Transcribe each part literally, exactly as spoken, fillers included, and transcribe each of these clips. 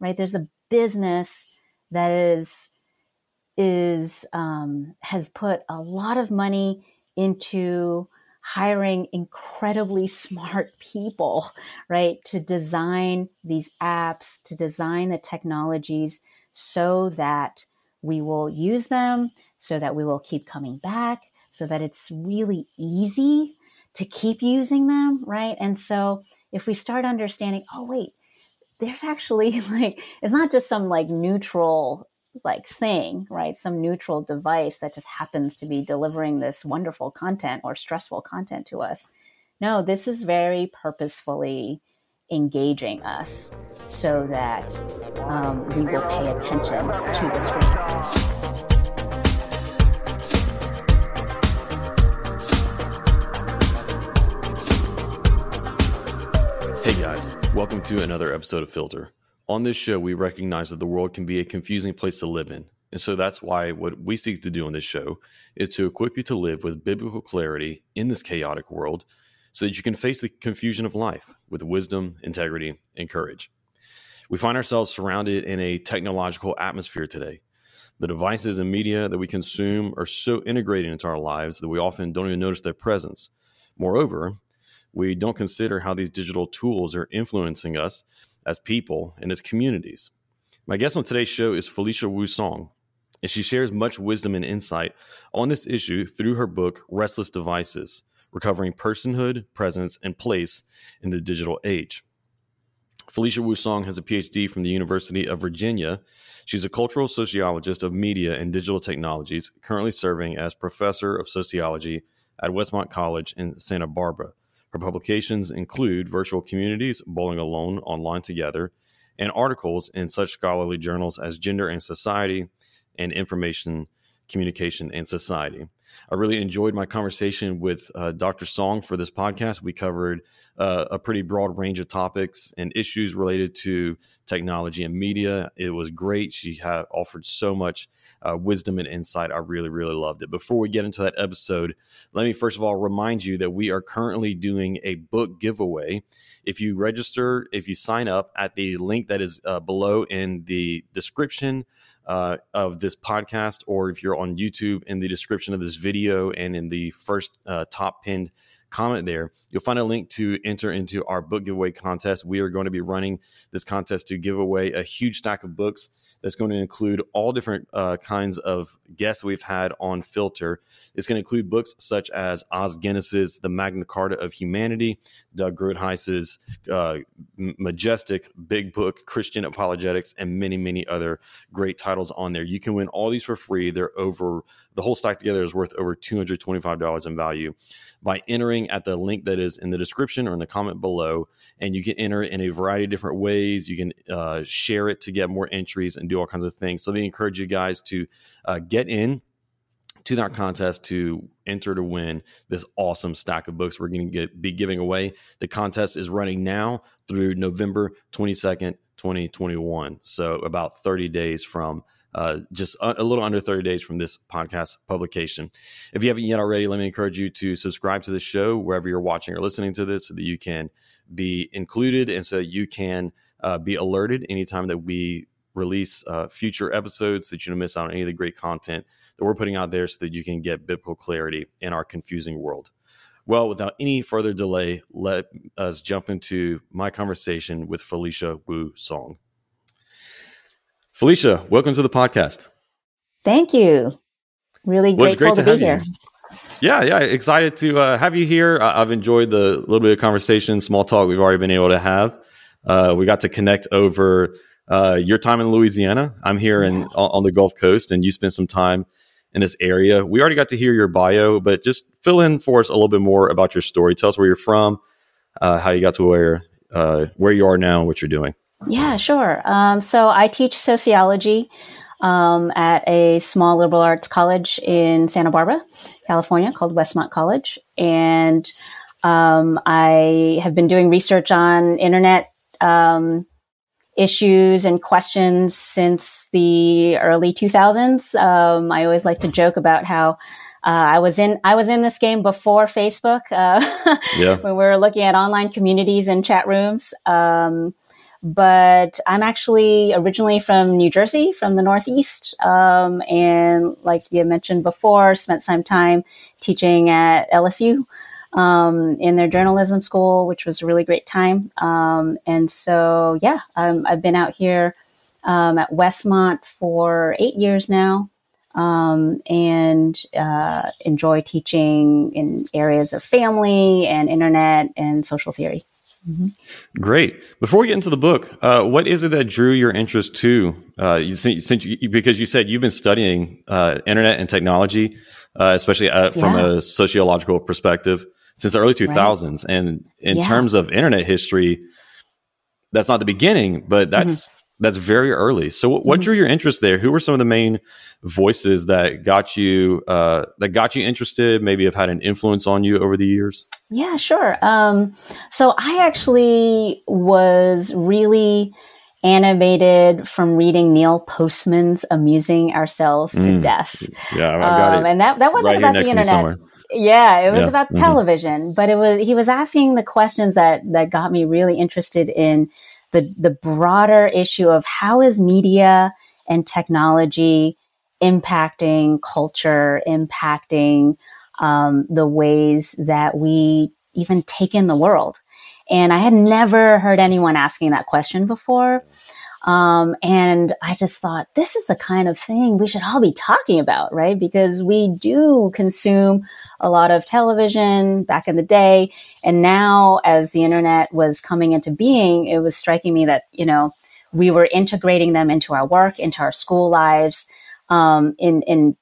right? There's a business that is is um, has put a lot of money into hiring incredibly smart people, right, to design these apps, to design the technologies so that we will use them, so that we will keep coming back, so that it's really easy to keep using them, right? And so if we start understanding, oh, wait, there's actually like, it's not just some like neutral like thing, right? Some neutral device that just happens to be delivering this wonderful content or stressful content to us. No, this is very purposefully engaging us so that um, we will pay attention to the screen. Hey guys, welcome to another episode of Filter. On this show, we recognize that the world can be a confusing place to live in. And so that's why what we seek to do on this show is to equip you to live with biblical clarity in this chaotic world so that you can face the confusion of life with wisdom, integrity, and courage. We find ourselves surrounded in a technological atmosphere today. The devices and media that we consume are so integrated into our lives that we often don't even notice their presence. Moreover, we don't consider how these digital tools are influencing us as people and as communities. My guest on today's show is Felicia Wu Song, and she shares much wisdom and insight on this issue through her book, Restless Devices: Recovering Personhood, Presence, and Place in the Digital Age. Felicia Wu Song has a P H D from the University of Virginia. She's a cultural sociologist of media and digital technologies, currently serving as professor of sociology at Westmont College in Santa Barbara. Her publications include Virtual Communities, Bowling Alone, Online Together, and articles in such scholarly journals as Gender and Society and Information, Communication, and Society. I really enjoyed my conversation with uh, Doctor Song for this podcast. We covered uh, a pretty broad range of topics and issues related to technology and media. It was great. She had offered so much uh, wisdom and insight. I really, really loved it. Before we get into that episode, let me first of all remind you that we are currently doing a book giveaway. If you register, if you sign up at the link that is uh, below in the description Uh, of this podcast, or if you're on YouTube, in the description of this video and in the first uh, top pinned comment there, you'll find a link to enter into our book giveaway contest. We are going to be running this contest to give away a huge stack of books that's going to include all different uh, kinds of guests we've had on Filter. It's going to include books such as Oz Guinness's The Magna Carta of Humanity, Doug Groothuis's uh, majestic big book, Christian Apologetics, and many, many other great titles on there. You can win all these for free. They're over, the whole stack together is worth over two hundred twenty-five dollars in value by entering at the link that is in the description or in the comment below. And you can enter in a variety of different ways. You can uh, share it to get more entries and do all kinds of things. So they encourage you guys to uh, get in to that contest to enter to win this awesome stack of books we're going to be giving away. The contest is running now through November twenty-second, twenty twenty-one. So about thirty days from uh, just a, a little under thirty days from this podcast publication. If you haven't yet already, let me encourage you to subscribe to the show wherever you're watching or listening to this so that you can be included and so you can uh, be alerted anytime that we release uh, future episodes, that you don't miss out on any of the great content that we're putting out there so that you can get biblical clarity in our confusing world. Well, without any further delay, let us jump into my conversation with Felicia Wu Song. Felicia, welcome to the podcast. Thank you. Really well, grateful great to, to be here. You. Yeah, yeah. Excited to uh, have you here. I- I've enjoyed the little bit of conversation, small talk we've already been able to have. Uh, we got to connect over Uh, your time in Louisiana. I'm here in yeah. on the Gulf Coast, and you spent some time in this area. We already got to hear your bio, but just fill in for us a little bit more about your story. Tell us where you're from, uh, how you got to where uh, where you are now, and what you're doing. Yeah, sure. Um, so I teach sociology um, at a small liberal arts college in Santa Barbara, California, called Westmont College, and um, I have been doing research on internet Um, issues and questions since the early two thousands. Um, I always like to joke about how uh, I was in I was in this game before Facebook uh, yeah. when we were looking at online communities and chat rooms. Um, But I'm actually originally from New Jersey, from the Northeast. Um, and like you mentioned before, spent some time teaching at L S U um, in their journalism school, which was a really great time. Um, and so, yeah, um, I've been out here um, at Westmont for eight years now. Um, and, uh, enjoy teaching in areas of family and internet and social theory. Mm-hmm. Great. Before we get into the book, uh, what is it that drew your interest to, uh, you, since you, because you said you've been studying, uh, internet and technology, uh, especially uh, from yeah. a sociological perspective since the early two thousands. Right. And in yeah. terms of internet history, that's not the beginning, but that's, mm-hmm. That's very early. So what, what drew your interest there? Who were some of the main voices that got you uh, that got you interested, maybe have had an influence on you over the years? Yeah, sure. Um, so I actually was really animated from reading Neil Postman's Amusing Ourselves to mm. Death. Yeah, I've got um, it. And that, that wasn't right about the internet. Yeah, it was yeah. about mm-hmm. television. But it was he was asking the questions that, that got me really interested in The, the broader issue of how is media and technology impacting culture, impacting um, the ways that we even take in the world. And I had never heard anyone asking that question before. Um, and I just thought, this is the kind of thing we should all be talking about, right? Because we do consume a lot of television back in the day. And now as the internet was coming into being, it was striking me that, you know, we were integrating them into our work, into our school lives, um, in, in,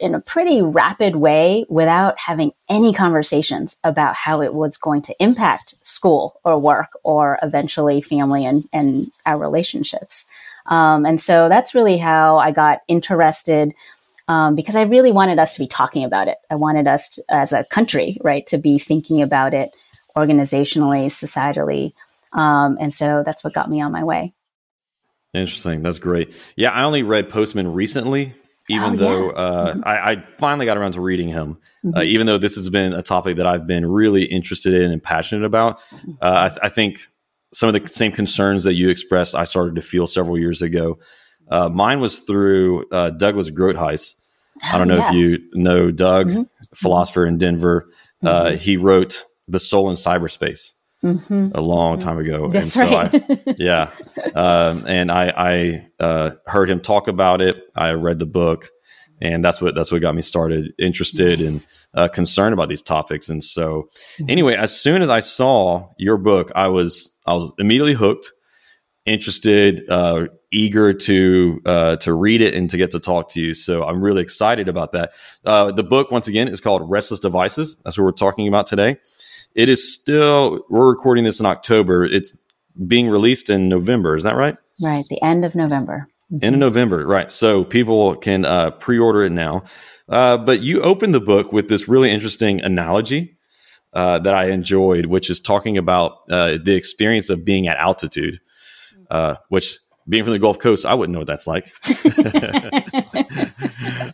in a pretty rapid way without having any conversations about how it was going to impact school or work or eventually family and, and our relationships. Um, and so that's really how I got interested um, because I really wanted us to be talking about it. I wanted us to, as a country, right, to be thinking about it organizationally, societally. Um, and so that's what got me on my way. Interesting. That's great. Yeah, I only read Postman recently. Even oh, though yeah. uh, mm-hmm. I, I finally got around to reading him, mm-hmm. uh, even though this has been a topic that I've been really interested in and passionate about, uh, I, th- I think some of the same concerns that you expressed, I started to feel several years ago. Uh, mine was through uh, Douglas Groothuis. I don't know yeah. if you know Doug, mm-hmm. philosopher in Denver. Mm-hmm. Uh, he wrote The Soul in Cyberspace mm-hmm. a long time ago. That's and so right. I, yeah. Um, and I, I uh, heard him talk about it. I read the book, and that's what that's what got me started, interested yes. and uh, concerned about these topics. And so, mm-hmm. anyway, as soon as I saw your book, I was I was immediately hooked, interested, uh, eager to uh, to read it and to get to talk to you. So I'm really excited about that. Uh, the book, once again, is called Restless Devices. That's what we're talking about today. It is still, we're recording this in October. It's being released in November. Is that right? Right. The end of November. Mm-hmm. End of November. Right. So people can uh, pre-order it now. Uh, but you opened the book with this really interesting analogy uh, that I enjoyed, which is talking about uh, the experience of being at altitude, uh, which being from the Gulf Coast, I wouldn't know what that's like.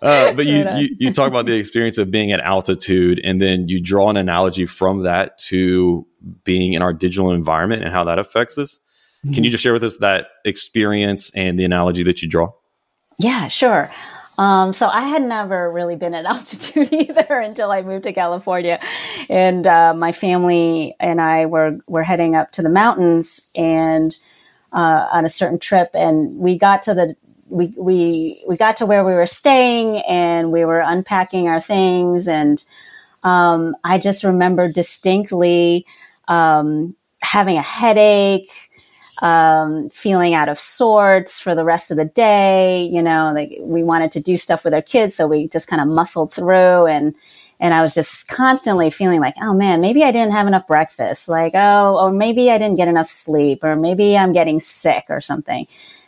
uh, but you, you you talk about the experience of being at altitude, and then you draw an analogy from that to being in our digital environment and how that affects us. Mm-hmm. Can you just share with us that experience and the analogy that you draw? Yeah, sure. Um, so I had never really been at altitude either until I moved to California, and uh, my family and I were were heading up to the mountains and. Uh, on a certain trip, and we got to the we we we got to where we were staying, and we were unpacking our things, and um, I just remember distinctly um, having a headache, um, feeling out of sorts for the rest of the day. You know, like we wanted to do stuff with our kids, so we just kind of muscled through, and and I was just constantly feeling like, oh man, maybe I didn't have enough breakfast, like, oh, or maybe I didn't get enough sleep, or maybe I'm getting sick or something.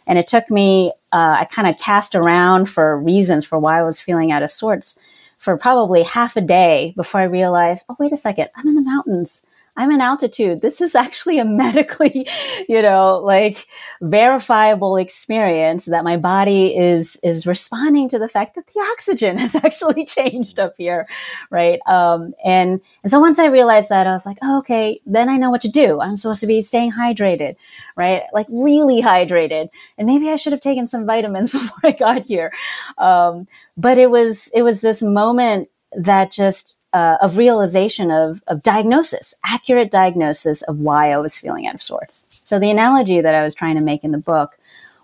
And it took me, uh, I kind of cast around for reasons for why I was feeling out of sorts for probably half a day before I realized, oh, wait a second, I'm in the mountains. I'm in altitude. This is actually a medically, you know, like verifiable experience that my body is, is responding to the fact that the oxygen has actually changed up here. Right. Um, and, and so once I realized that, I was like, oh, okay, then I know what to do. I'm supposed to be staying hydrated, right? Like really hydrated. And maybe I should have taken some vitamins before I got here. Um, but it was, it was this moment that just, Uh, of realization of, of diagnosis, accurate diagnosis of why I was feeling out of sorts. So the analogy that I was trying to make in the book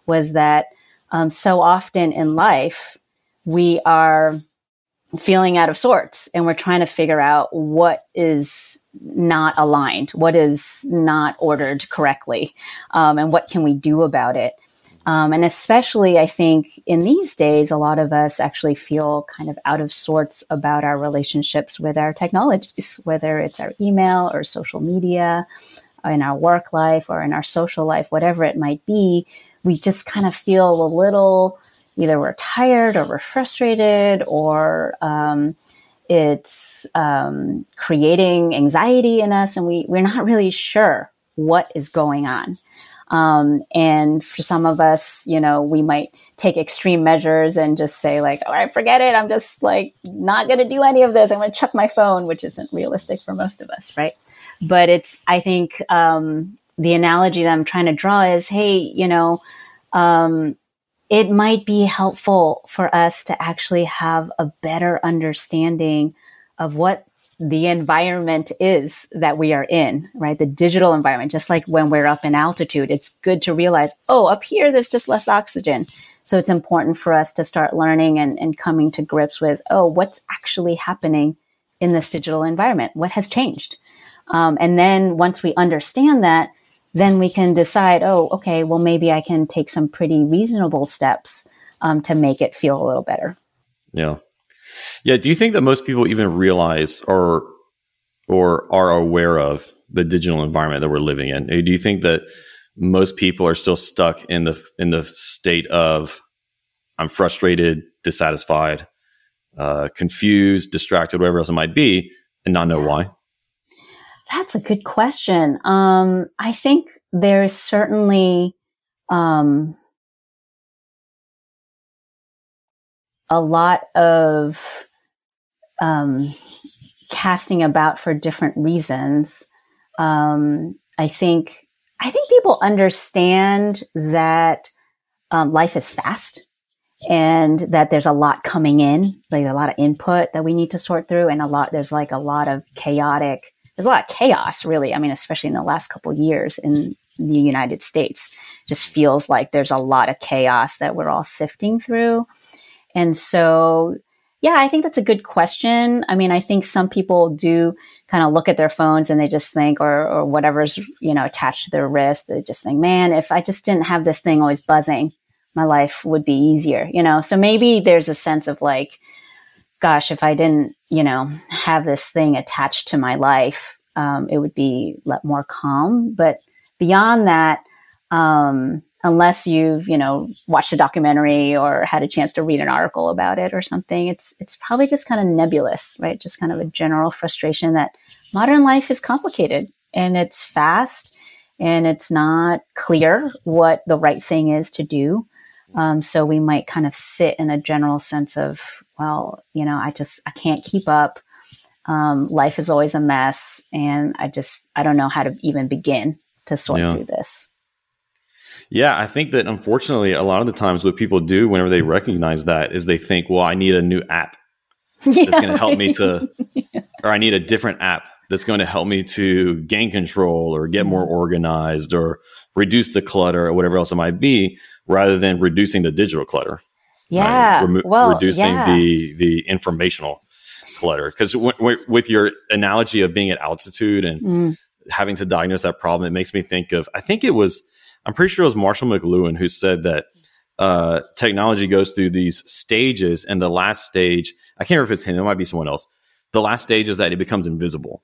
was that um, so often in life, we are feeling out of sorts and we're trying to figure out what is not aligned, what is not ordered correctly, um, and what can we do about it. Um, and especially, I think, in these days, a lot of us actually feel kind of out of sorts about our relationships with our technologies, whether it's our email or social media, or in our work life or in our social life, whatever it might be. We just kind of feel a little, either we're tired or we're frustrated or um, it's um, creating anxiety in us, and we, we're not really sure what is going on. Um, and for some of us, you know, we might take extreme measures and just say like, all right, forget it. I'm just like not going to do any of this. I'm going to chuck my phone, which isn't realistic for most of us. Right. But it's, I think, um, the analogy that I'm trying to draw is, hey, you know, um, it might be helpful for us to actually have a better understanding of what the environment is that we are in, right? The digital environment, just like when we're up in altitude, it's good to realize, oh, up here, there's just less oxygen. So it's important for us to start learning and, and coming to grips with, oh, what's actually happening in this digital environment? What has changed? Um, and then once we understand that, then we can decide, oh, okay, well, maybe I can take some pretty reasonable steps um, to make it feel a little better. Yeah. Yeah. Do you think that most people even realize or or are aware of the digital environment that we're living in? Do you think that most people are still stuck in the in the state of I'm frustrated, dissatisfied, uh, confused, distracted, whatever else it might be, and not know why? That's a good question. Um, I think there is certainly um, a lot of um, casting about for different reasons. Um, I think, I think people understand that um, life is fast and that there's a lot coming in, like a lot of input that we need to sort through, and a lot, there's like a lot of chaotic, there's a lot of chaos really. I mean, especially in the last couple of years in the United States, just feels like there's a lot of chaos that we're all sifting through. And so, yeah, I think that's a good question. I mean, I think some people do kind of look at their phones and they just think, or, or whatever's, you know, attached to their wrist, they just think, man, if I just didn't have this thing always buzzing, my life would be easier, you know? So maybe there's a sense of like, gosh, if I didn't, you know, have this thing attached to my life, um, it would be a lot more calm. But beyond that, um, unless you've, you know, watched a documentary or had a chance to read an article about it or something, it's it's probably just kind of nebulous, right? Just kind of a general frustration that modern life is complicated and it's fast and it's not clear what the right thing is to do. Um, so we might kind of sit in a general sense of, well, you know, I just, I can't keep up. Um, life is always a mess. And I just, I don't know how to even begin to sort yeah. through this. Yeah, I think that unfortunately, a lot of the times what people do whenever they recognize that is they think, well, I need a new app that's yeah, going to help right. me to, or I need a different app that's going to help me to gain control or get more organized or reduce the clutter or whatever else it might be, rather than reducing the digital clutter. Yeah. Right? Remo- well, reducing yeah. the the informational clutter. Because w- w- with your analogy of being at altitude and mm. having to diagnose that problem, it makes me think of, I think it was, I'm pretty sure it was Marshall McLuhan who said that uh, technology goes through these stages, and the last stage, I can't remember if it's him, it might be someone else. The last stage is that it becomes invisible.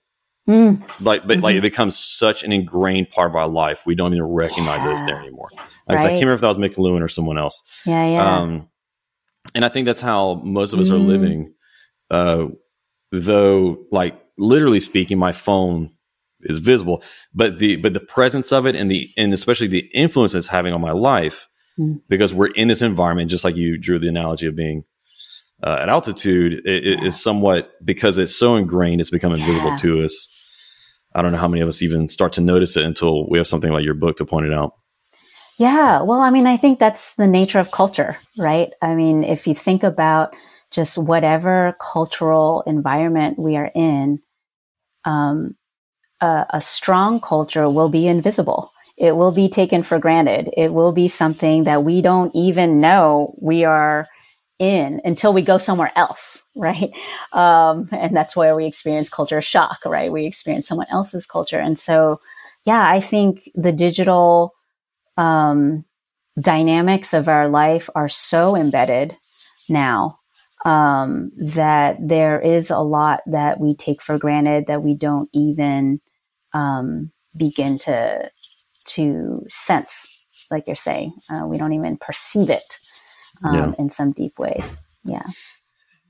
Mm. Like, but mm-hmm. like it becomes such an ingrained part of our life. We don't even recognize yeah. it as there anymore. Like, right. so I can't remember if that was McLuhan or someone else. Yeah, yeah. Um, and I think that's how most of us mm. are living. Uh, though, like literally speaking, my phone is visible, but the but the presence of it and the and especially the influence it's having on my life, mm. because we're in this environment, just like you drew the analogy of being uh, at altitude, it, yeah. it is somewhat, because it's so ingrained, it's become invisible yeah. to us. I don't know how many of us even start to notice it until we have something like your book to point it out. Yeah. Well, I mean, I think that's the nature of culture, right? I mean, if you think about just whatever cultural environment we are in, um, a, a strong culture will be invisible. It will be taken for granted. It will be something that we don't even know we are in until we go somewhere else, right? Um, and that's where we experience culture shock, right? We experience someone else's culture. And so, yeah, I think the digital Um, dynamics of our life are so embedded now um, that there is a lot that we take for granted that we don't even um, begin to to sense, like you're saying. Uh, we don't even perceive it um, yeah. in some deep ways. Yeah.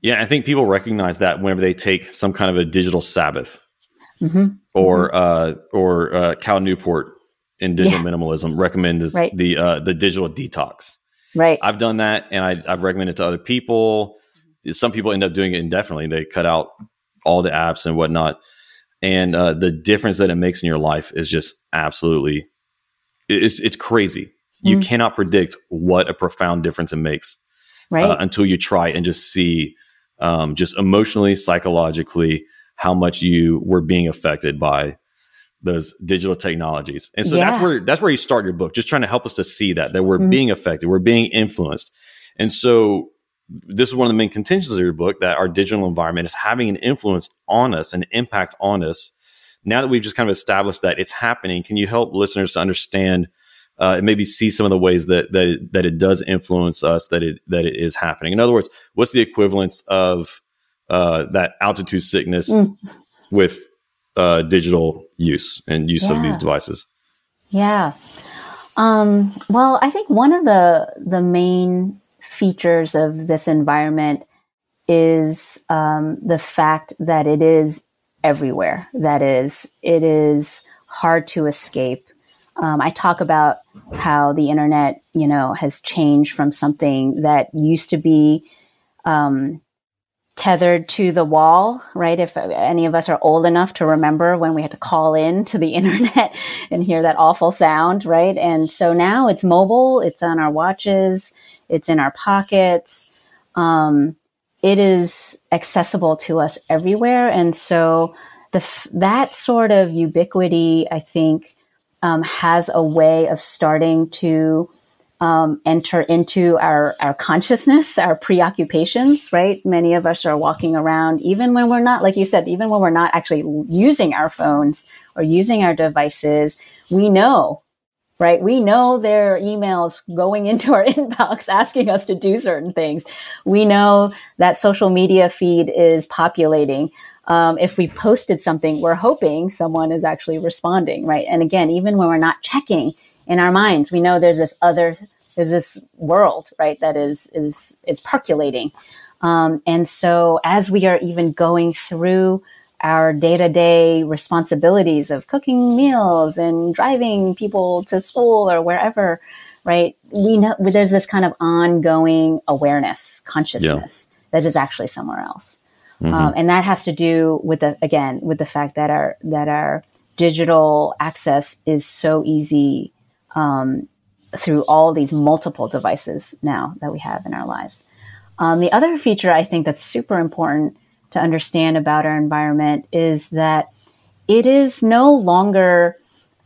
Yeah, I think people recognize that whenever they take some kind of a digital Sabbath mm-hmm. or mm-hmm. Uh, or uh, Cal Newport in digital yeah. minimalism recommends right. the, uh, the digital detox. Right. I've done that and I, I've recommended it to other people. Some people end up doing it indefinitely. They cut out all the apps and whatnot. And, uh, the difference that it makes in your life is just absolutely, it's, it's crazy. Mm-hmm. You cannot predict what a profound difference it makes right. uh, until you try and just see, um, just emotionally, psychologically, how much you were being affected by those digital technologies. And so yeah. that's where, that's where you start your book, just trying to help us to see that, that we're mm-hmm. being affected, we're being influenced. And so this is one of the main contentions of your book, that our digital environment is having an influence on us, an impact on us. Now that we've just kind of established that it's happening, can you help listeners to understand uh, and maybe see some of the ways that, that, it, that it does influence us, that it, that it is happening? In other words, what's the equivalence of uh, that altitude sickness mm. with uh, digital use and use yeah. of these devices? Yeah. Um, well, I think one of the, the main features of this environment is, um, the fact that it is everywhere. That is, it is hard to escape. Um, I talk about how the internet, you know, has changed from something that used to be, um, tethered to the wall, right? If any of us are old enough to remember when we had to call in to the internet and hear that awful sound, right? And so now it's mobile, it's on our watches, it's in our pockets. Um, it is accessible to us everywhere. And so the f- that sort of ubiquity, I think, um, has a way of starting to Um, enter into our, our consciousness, our preoccupations, right? Many of us are walking around, even when we're not, like you said, even when we're not actually using our phones or using our devices, we know, right? We know there are emails going into our inbox asking us to do certain things. We know that social media feed is populating. Um, if we posted something, we're hoping someone is actually responding, right? And again, even when we're not checking, in our minds, we know there's this other, there's this world, right, that is is is percolating. Um, and so as we are even going through our day-to-day responsibilities of cooking meals and driving people to school or wherever, right, we know there's this kind of ongoing awareness, consciousness yeah. that is actually somewhere else. Mm-hmm. Um, and that has to do with, the again, with the fact that our that our digital access is so easy Um, through all these multiple devices now that we have in our lives. Um, the other feature I think that's super important to understand about our environment is that it is no longer,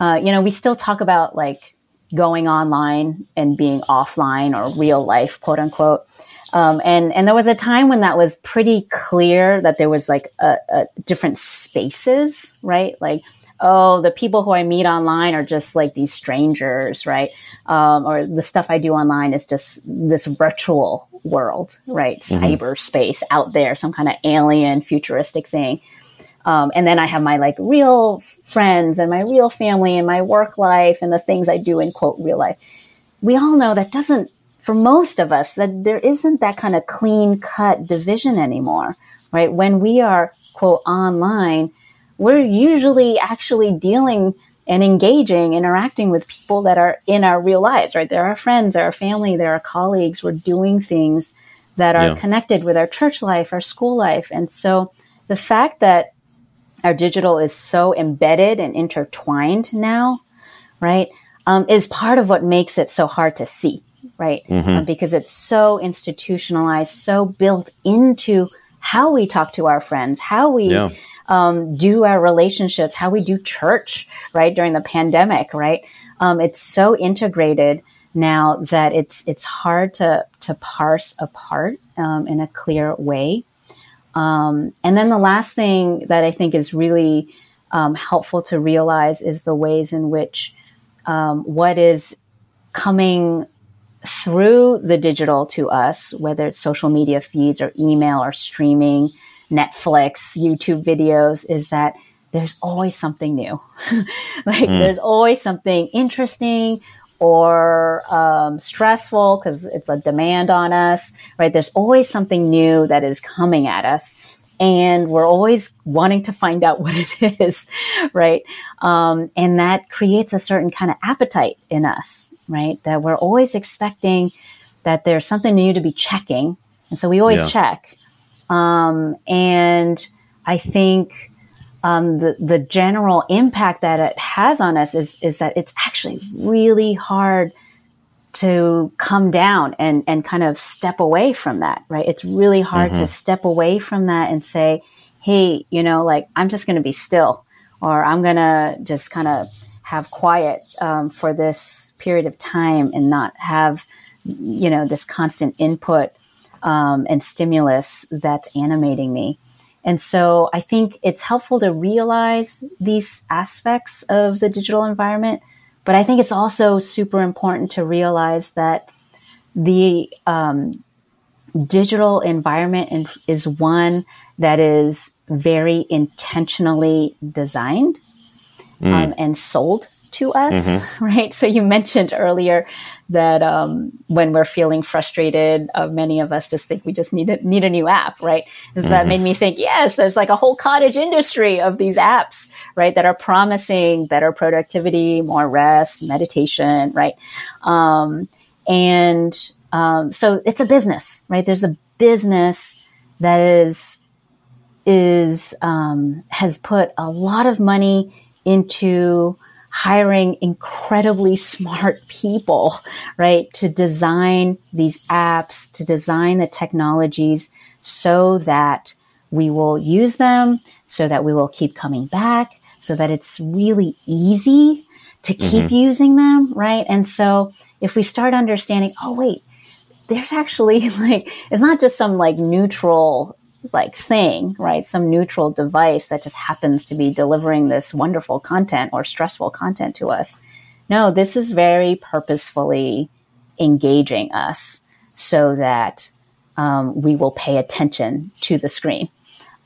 uh, you know, we still talk about like going online and being offline or real life, quote unquote. Um, and, and there was a time when that was pretty clear that there was like a, a different spaces, right? Like, oh, the people who I meet online are just like these strangers, right? Um, or the stuff I do online is just this virtual world, right? Mm-hmm. Cyberspace out there, some kind of alien futuristic thing. Um, and then I have my like real friends and my real family and my work life and the things I do in quote real life. We all know that doesn't, for most of us, that there isn't that kind of clean cut division anymore, right? When we are quote online, we're usually actually dealing and engaging, interacting with people that are in our real lives, right? They're our friends, they're our family, they're our colleagues. We're doing things that are yeah. connected with our church life, our school life. And so the fact that our digital is so embedded and intertwined now, right, um, is part of what makes it so hard to see, right? Mm-hmm. Um, because it's so institutionalized, so built into how we talk to our friends, how we yeah. um, do our relationships, how we do church, right, during the pandemic, right? Um, it's so integrated now that it's it's hard to to parse apart um, in a clear way. Um, and then the last thing that I think is really um, helpful to realize is the ways in which um, what is coming through the digital to us, whether it's social media feeds or email or streaming, Netflix, YouTube videos, is that there's always something new. Like mm. there's always something interesting or um, stressful because it's a demand on us, right? There's always something new that is coming at us, and we're always wanting to find out what it is, right? Um, and that creates a certain kind of appetite in us, right? That we're always expecting that there's something new to be checking. And so we always yeah. check. Um, and I think Um, the, the general impact that it has on us is, is that it's actually really hard to come down and, and kind of step away from that, right? It's really hard mm-hmm. to step away from that and say, hey, you know, like I'm just going to be still, or I'm going to just kind of have quiet um, for this period of time and not have, you know, this constant input um, and stimulus that's animating me. And so I think it's helpful to realize these aspects of the digital environment, but I think it's also super important to realize that the um, digital environment is one that is very intentionally designed mm. um, and sold to us, mm-hmm. right? So you mentioned earlier that um, when we're feeling frustrated, uh, many of us just think we just need a, need a new app, right? And so mm-hmm. that made me think, yes, there's like a whole cottage industry of these apps, right? That are promising better productivity, more rest, meditation, right? Um, and um, so it's a business, right? There's a business that is is um, has put a lot of money into hiring incredibly smart people, right, to design these apps, to design the technologies so that we will use them, so that we will keep coming back, so that it's really easy to keep mm-hmm. using them, right? And so if we start understanding, oh, wait, there's actually like, it's not just some like neutral like thing, right? Some neutral device that just happens to be delivering this wonderful content or stressful content to us. No, this is very purposefully engaging us so that um, we will pay attention to the screen.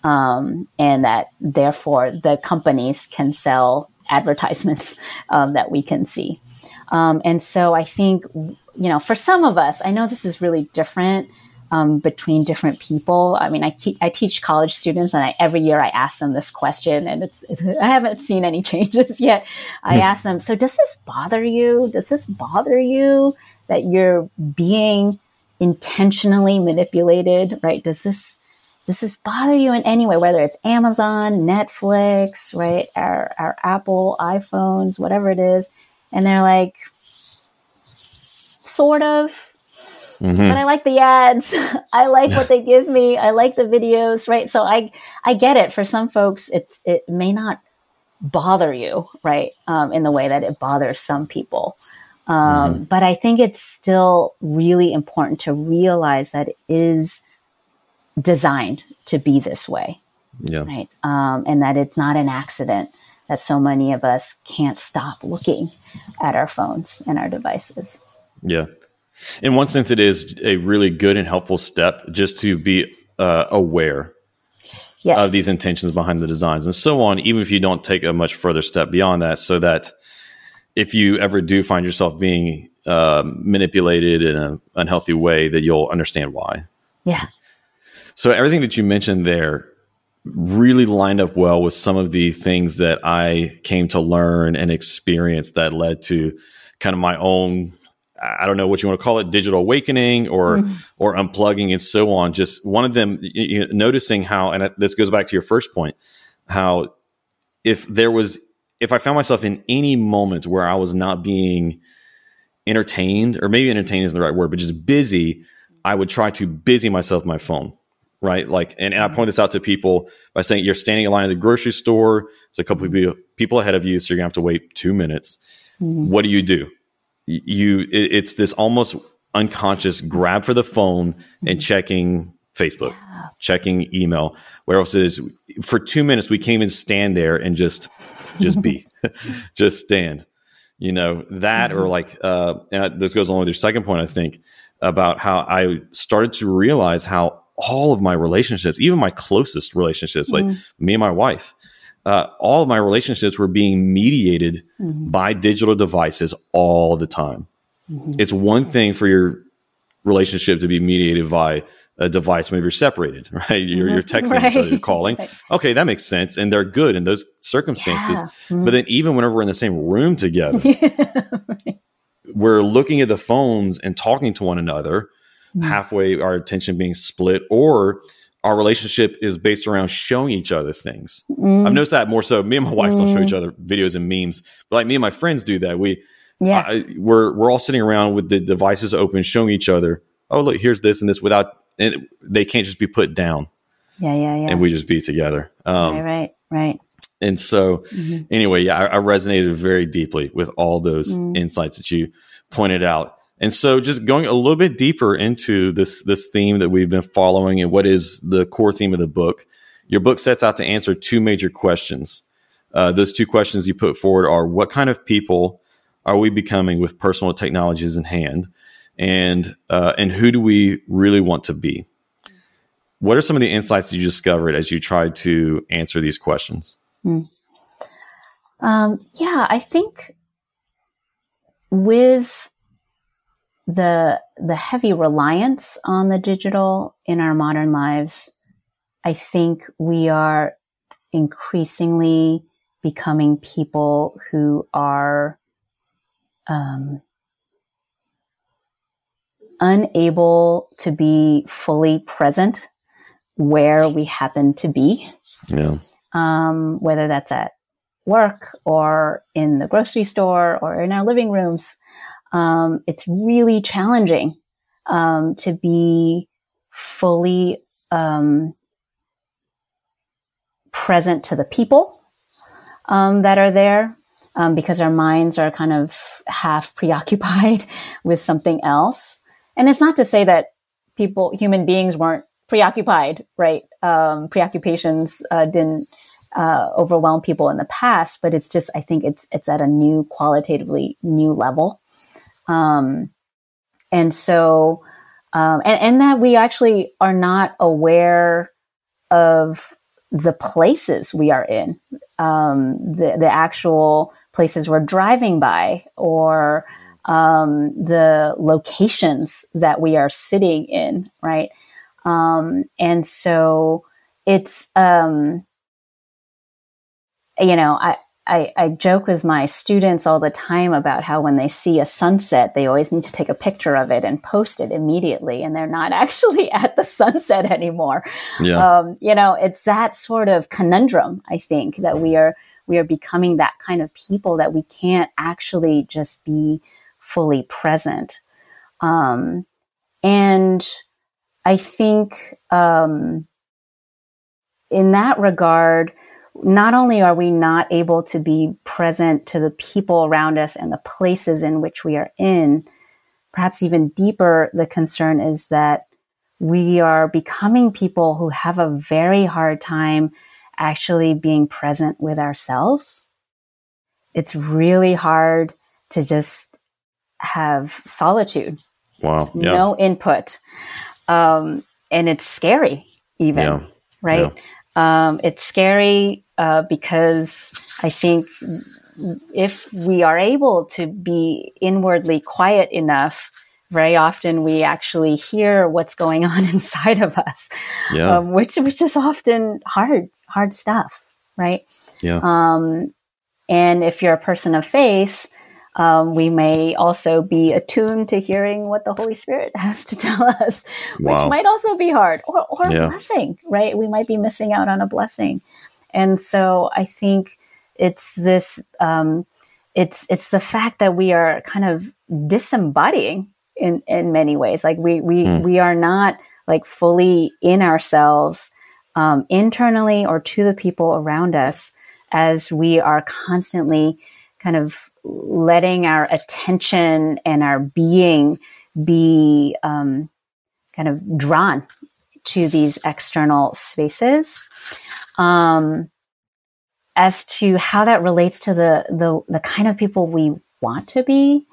Um, and that therefore the companies can sell advertisements um, that we can see. Um, and so I think, you know, for some of us, I know this is really different Um, between different people. I mean, I, te- I teach college students, and I, every year I ask them this question, and it's, it's I haven't seen any changes yet. I mm. ask them, so does this bother you? Does this bother you that you're being intentionally manipulated, right? Does this, does this bother you in any way, whether it's Amazon, Netflix, right? Our, our Apple, iPhones, whatever it is. And they're like, sort of. Mm-hmm. But I like the ads. I like what they give me. I like the videos, right? So I, I get it. For some folks, it's it may not bother you, right, um, in the way that it bothers some people. Um, mm-hmm. But I think it's still really important to realize that it is designed to be this way, yeah. right? Um, and that it's not an accident that so many of us can't stop looking at our phones and our devices. Yeah. In one sense, it is a really good and helpful step just to be uh, aware yes. of these intentions behind the designs and so on, even if you don't take a much further step beyond that, so that if you ever do find yourself being uh, manipulated in an unhealthy way, that you'll understand why. Yeah. So everything that you mentioned there really lined up well with some of the things that I came to learn and experience that led to kind of my own, I don't know what you want to call it, digital awakening or mm. or unplugging and so on. Just one of them, you know, noticing how, and this goes back to your first point, how if there was, if I found myself in any moment where I was not being entertained, or maybe entertained isn't the right word, but just busy, I would try to busy myself with my phone. Right. Like, and, and I point this out to people by saying you're standing in line at the grocery store. There's a couple of people ahead of you, so you're gonna have to wait two minutes. Mm-hmm. What do you do? You, it, it's this almost unconscious grab for the phone mm-hmm. and checking Facebook, yeah. checking email. Where else is for two minutes, we can't even stand there and just, just be, just stand, you know, that mm-hmm. or like, uh, and this goes along with your second point, I think, about how I started to realize how all of my relationships, even my closest relationships, mm-hmm. like me and my wife, uh, all of my relationships were being mediated mm-hmm. by digital devices all the time. Mm-hmm. It's one thing for your relationship to be mediated by a device when you're separated, right? You're, mm-hmm. you're texting right. each other, you're calling. Right. Okay, that makes sense. And they're good in those circumstances. Yeah. Mm-hmm. But then even whenever we're in the same room together, yeah. right. we're looking at the phones and talking to one another, halfway our attention being split, or our relationship is based around showing each other things. Mm. I've noticed that more so. Me and my wife mm. don't show each other videos and memes, but like me and my friends do that. We, yeah. I, we're, we're all sitting around with the devices open, showing each other, oh, look, here's this and this without, and they can't just be put down. Yeah, yeah, yeah. And we just be together. Um, right, right, right. And so mm-hmm. anyway, yeah, I, I resonated very deeply with all those mm. insights that you pointed out. And so just going a little bit deeper into this this theme that we've been following and what is the core theme of the book, your book sets out to answer two major questions. Uh, those two questions you put forward are, what kind of people are we becoming with personal technologies in hand? And uh, and who do we really want to be? What are some of the insights that you discovered as you tried to answer these questions? Mm. Um, yeah, I think with... the the heavy reliance on the digital in our modern lives, I think we are increasingly becoming people who are um, unable to be fully present where we happen to be. Yeah. Um, whether that's at work or in the grocery store or in our living rooms. Um, it's really challenging, um, to be fully, um, present to the people, um, that are there, um, because our minds are kind of half preoccupied with something else. And it's not to say that people, human beings weren't preoccupied, right? Um, preoccupations, uh, didn't, uh, overwhelm people in the past, but it's just, I think it's, it's at a new, qualitatively new level. Um, and so, um, and, and that we actually are not aware of the places we are in, um, the, the actual places we're driving by, or, um, the locations that we are sitting in. Right. Um, and so it's, um, you know, I, I, I joke with my students all the time about how when they see a sunset, they always need to take a picture of it and post it immediately. And they're not actually at the sunset anymore. Yeah. Um, you know, it's that sort of conundrum, I think, that we are, we are becoming that kind of people that we can't actually just be fully present. Um, and I think um, in that regard, not only are we not able to be present to the people around us and the places in which we are in, perhaps even deeper, the concern is that we are becoming people who have a very hard time actually being present with ourselves. It's really hard to just have solitude. Wow. Yeah. No input. Um, and it's scary even, yeah. right? Yeah. Um, it's scary uh, because I think if we are able to be inwardly quiet enough, very often we actually hear what's going on inside of us, yeah. um, which which is often hard hard stuff, right? Yeah. Um, and if you're a person of faith, um, we may also be attuned to hearing what the Holy Spirit has to tell us, wow. which might also be hard, or, or yeah. a blessing, right? We might be missing out on a blessing. And so I think it's this, um, it's, it's the fact that we are kind of disembodying in, in many ways. Like we, we, mm. we are not like fully in ourselves, um, internally or to the people around us, as we are constantly kind of letting our attention and our being be, um, kind of drawn to these external spaces. Um, as to how that relates to the, the, the kind of people we want to be.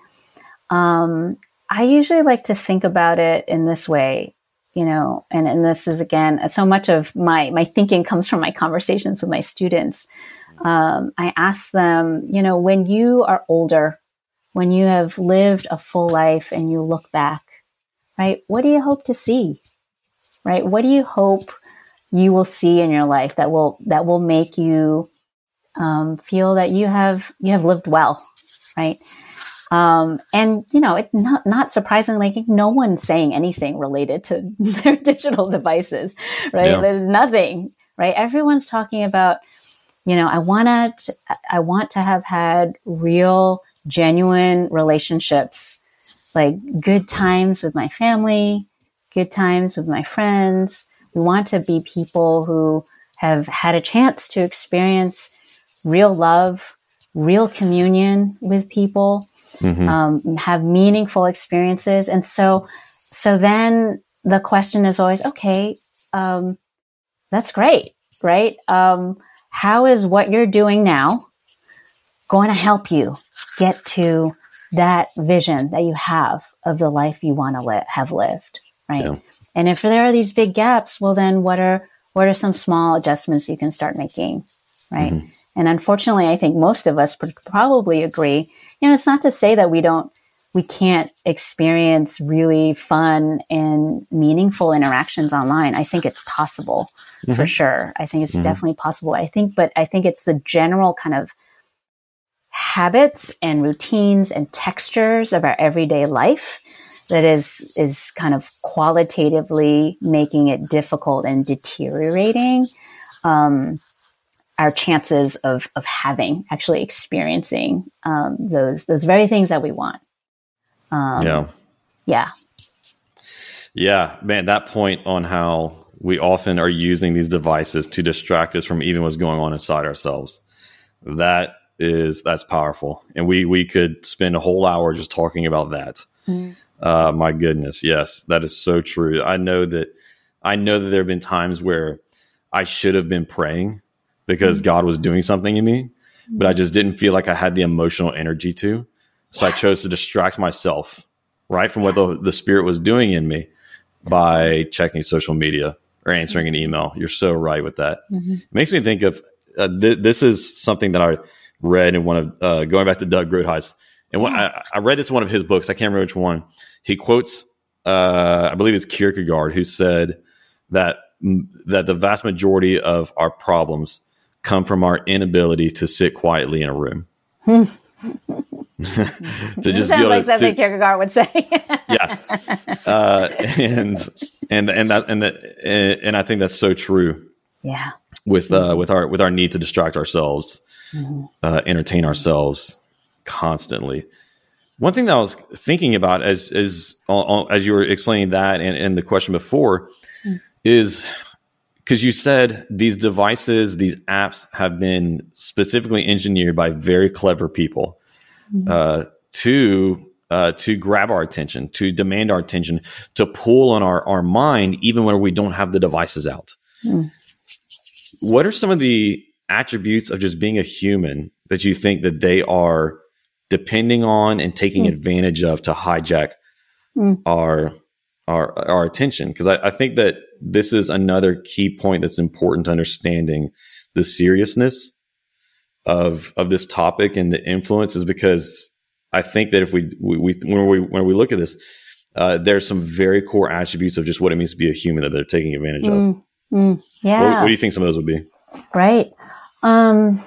Um, I usually like to think about it in this way, you know, and, and this is, again, so much of my, my thinking comes from my conversations with my students. Um, I ask them, you know, when you are older, when you have lived a full life and you look back, right, what do you hope to see? Right? What do you hope you will see in your life that will, that will make you, um, feel that you have, you have lived well, right? Um, and you know, it not, not surprisingly, like, no one's saying anything related to their digital devices, right? Yeah. There's nothing, right? Everyone's talking about, you know, I want to, I want to have had real, genuine relationships, like good times with my family, good times with my friends. We want to be people who have had a chance to experience real love, real communion with people, mm-hmm. um, have meaningful experiences. And so, so then the question is always, okay, um, that's great, right? Um, how is what you're doing now going to help you get to that vision that you have of the life you want to li- have lived, right? Yeah. And if there are these big gaps, well, then what are, what are some small adjustments you can start making, right? Mm-hmm. And unfortunately, I think most of us would probably agree. You know, it's not to say that we don't, we can't experience really fun and meaningful interactions online. I think it's possible, mm-hmm. for sure. I think it's mm-hmm. definitely possible. I think, but I think it's the general kind of habits and routines and textures of our everyday life that is, is kind of qualitatively making it difficult and deteriorating, um, our chances of, of having, actually experiencing, um, those, those very things that we want. Um, yeah. Yeah. Yeah, man, that point on how we often are using these devices to distract us from even what's going on inside ourselves. That is, that's powerful. And we, we could spend a whole hour just talking about that. Mm. Uh, my goodness. Yes, that is so true. I know that, I know that there have been times where I should have been praying because mm-hmm. God was doing something in me, but I just didn't feel like I had the emotional energy to. So I chose to distract myself, right, from what the, the Spirit was doing in me by checking social media or answering an email. You're so right with that. Mm-hmm. It makes me think of, uh, th- this is something that I read in one of, uh, going back to Doug Groothuis. And when I, I read this in one of his books. I can't remember which one. He quotes, uh, I believe it's Kierkegaard, who said that that the vast majority of our problems come from our inability to sit quietly in a room. to just sounds be like to, something to, Kierkegaard would say. yeah, uh, and and and that, and that, and I think that's so true. Yeah, with uh, with our with our need to distract ourselves, mm-hmm. uh, entertain ourselves constantly. One thing that I was thinking about as as as you were explaining that and, and the question before mm. is, because you said these devices, these apps have been specifically engineered by very clever people mm-hmm. uh, to uh, to grab our attention, to demand our attention, to pull on our, our mind, even when we don't have the devices out. Mm. What are some of the attributes of just being a human that you think that they are depending on and taking mm. advantage of to hijack mm. our our our attention? Because I, I think that this is another key point that's important to understanding the seriousness of, of this topic and the influence is because I think that if we, we, we when we, when we look at this, uh, there's some very core attributes of just what it means to be a human that they're taking advantage mm. of. Mm. Yeah. What, what do you think some of those would be? Right. Um,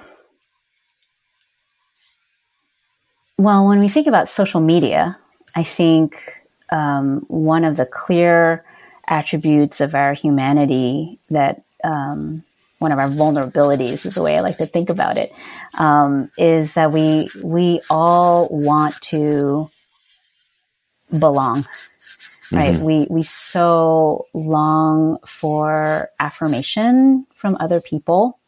well, when we think about social media, I think um, one of the clear attributes of our humanity that um, one of our vulnerabilities is the way I like to think about it, um, is that we we all want to belong, right? Mm-hmm. We we so long for affirmation from other people,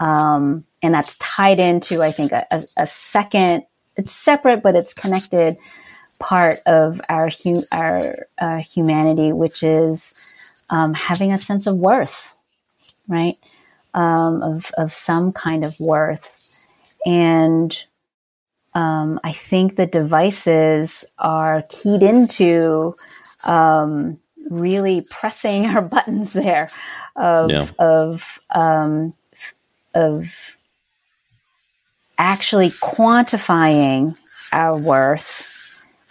um, and that's tied into, I think, a, a second. It's separate, but it's connected. Part of our hu- our uh, humanity, which is um, having a sense of worth, right? Um, of of some kind of worth, and um, I think the devices are keyed into um, really pressing our buttons there of yeah. of um, of actually quantifying our worth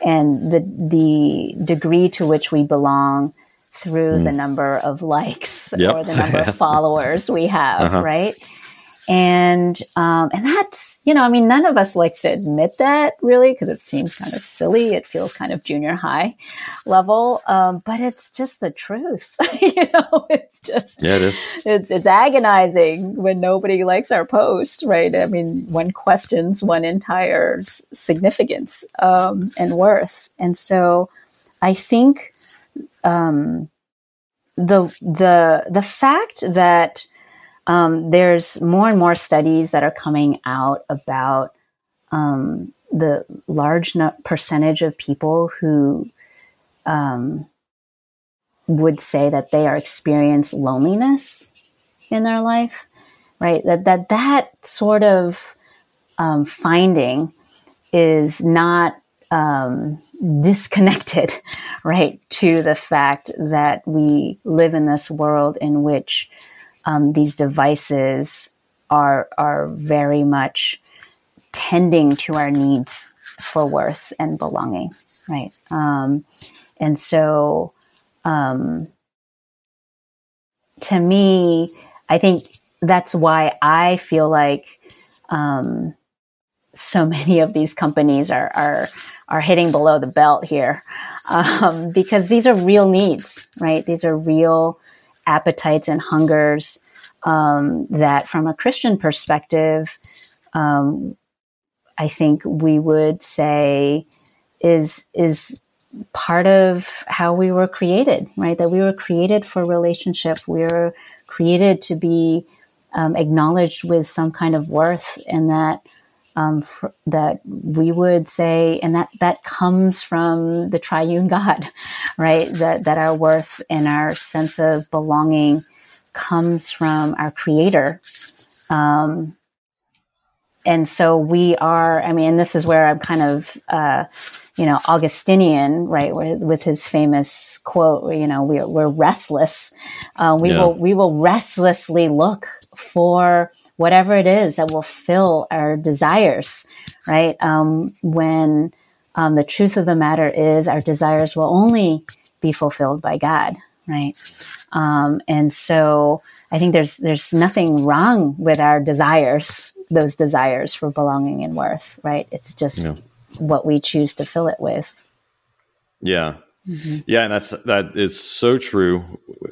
and the the degree to which we belong through mm. the number of likes yep. or the number of followers we have, uh-huh. right? And um, and that's, you know, I mean, none of us likes to admit that, really, because it seems kind of silly. It feels kind of junior high level, um, but it's just the truth. You know, it's just yeah, it is. It's it's agonizing when nobody likes our post, right? I mean, one questions one entire s- significance um, and worth, and so I think um, the the the fact that Um, there's more and more studies that are coming out about um, the large n- percentage of people who um, would say that they are experience loneliness in their life, right? That that that sort of um, finding is not um, disconnected, right, to the fact that we live in this world in which Um, these devices are are very much tending to our needs for worth and belonging, right? Um, and so, um, to me, I think that's why I feel like um, so many of these companies are are are hitting below the belt here, um, because these are real needs, right? These are real appetites and hungers um, that, from a Christian perspective, um, I think we would say is is part of how we were created, right? That we were created for relationship. We were created to be um, acknowledged with some kind of worth, and that um, fr- that we would say, and that that comes from the triune God. Right, that that our worth and our sense of belonging comes from our Creator, um, and so we are. I mean, this is where I'm kind of, uh, you know, Augustinian, right? Where, with his famous quote, where, you know, we, we're restless. Uh, we yeah. will we will restlessly look for whatever it is that will fill our desires, right? Um, when Um, the truth of the matter is our desires will only be fulfilled by God, right? Um, and so I think there's there's nothing wrong with our desires, those desires for belonging and worth, right? It's just yeah. what we choose to fill it with. Yeah. Mm-hmm. Yeah, and that's that is so true.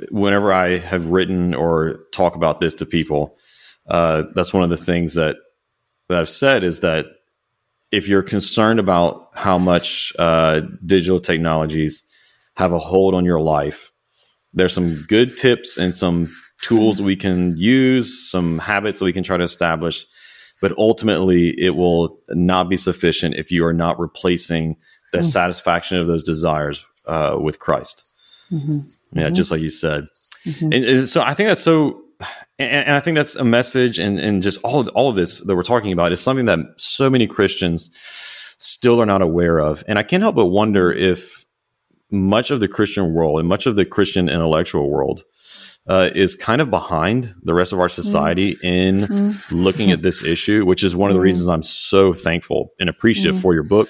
Whenever I have written or talk about this to people, uh, that's one of the things that, that I've said is that if you're concerned about how much uh, digital technologies have a hold on your life, there's some good tips and some tools we can use, some habits that we can try to establish, but ultimately it will not be sufficient if you are not replacing the mm-hmm. satisfaction of those desires uh, with Christ. Mm-hmm. Yeah, mm-hmm. just like you said. Mm-hmm. And, and so I think that's so... And, and I think that's a message, and, and just all of, all of this that we're talking about is something that so many Christians still are not aware of. And I can't help but wonder if much of the Christian world and much of the Christian intellectual world uh, is kind of behind the rest of our society mm. in mm. looking at this issue, which is one of the mm. reasons I'm so thankful and appreciative mm. for your book,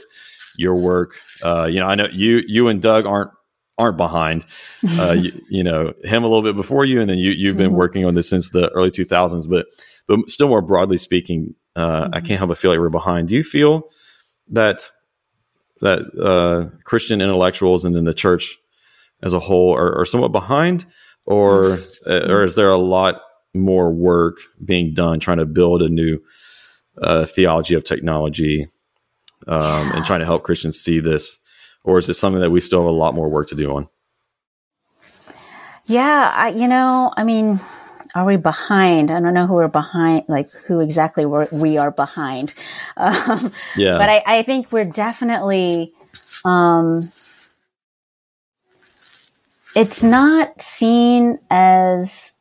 your work. Uh, you know, I know you you and Doug aren't aren't behind, uh, you, you know, him a little bit before you. And then you, you've been working on this since the early two thousands, but, but still more broadly speaking, uh, mm-hmm. I can't help but feel like we're behind. Do you feel that, that uh, Christian intellectuals and then the church as a whole are, are somewhat behind, or, mm-hmm. or is there a lot more work being done trying to build a new uh, theology of technology um, yeah. and trying to help Christians see this? Or is it something that we still have a lot more work to do on? Yeah, I, you know, I mean, are we behind? I don't know who we're behind, like who exactly we're, we are behind. Um, yeah. But I, I think we're definitely, um, it's not seen as,